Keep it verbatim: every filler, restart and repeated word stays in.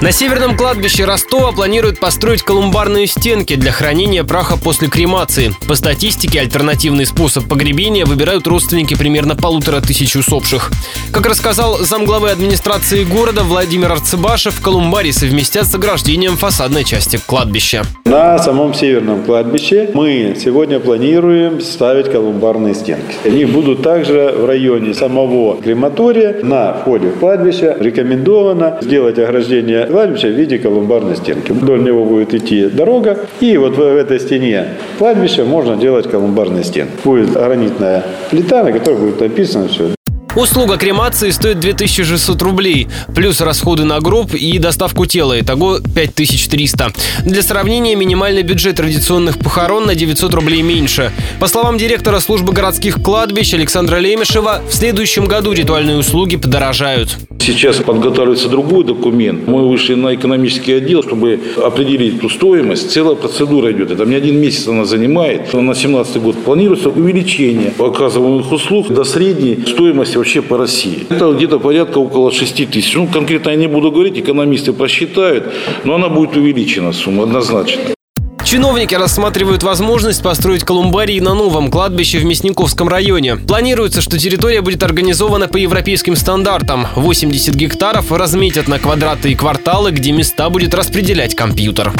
На северном кладбище Ростова планируют построить колумбарные стенки для хранения праха после кремации. По статистике, альтернативный способ погребения выбирают родственники примерно полутора тысяч усопших. Как рассказал замглавы администрации города Владимир Арцыбашев, колумбарий совместят с ограждением фасадной части кладбища. На самом северном кладбище мы сегодня планируем ставить колумбарные стенки. Они будут также в районе самого крематория. На входе в кладбище рекомендовано сделать ограждение кладбища в виде колумбарной стенки. Вдоль него будет идти дорога, и вот в этой стене кладбища можно делать колумбарные стенки. Будет гранитная плита, на которой будет написано все. Услуга кремации стоит две тысячи шестьсот рублей, плюс расходы на гроб и доставку тела, итого пять тысяч триста. Для сравнения, минимальный бюджет традиционных похорон на девятьсот рублей меньше. По словам директора службы городских кладбищ Александра Лемешева, в следующем году ритуальные услуги подорожают. Сейчас подготавливается другой документ. Мы вышли на экономический отдел, чтобы определить эту стоимость. Целая процедура идет. Это не один месяц она занимает. На семнадцатый год планируется увеличение оказываемых услуг до средней стоимости вообще по России. Это где-то порядка около шести тысяч. Ну, конкретно я не буду говорить, экономисты просчитают, но она будет увеличена сумма однозначно. Чиновники рассматривают возможность построить колумбарий на новом кладбище в Мясниковском районе. Планируется, что территория будет организована по европейским стандартам. восемьдесят гектаров разметят на квадраты и кварталы, где места будет распределять компьютер.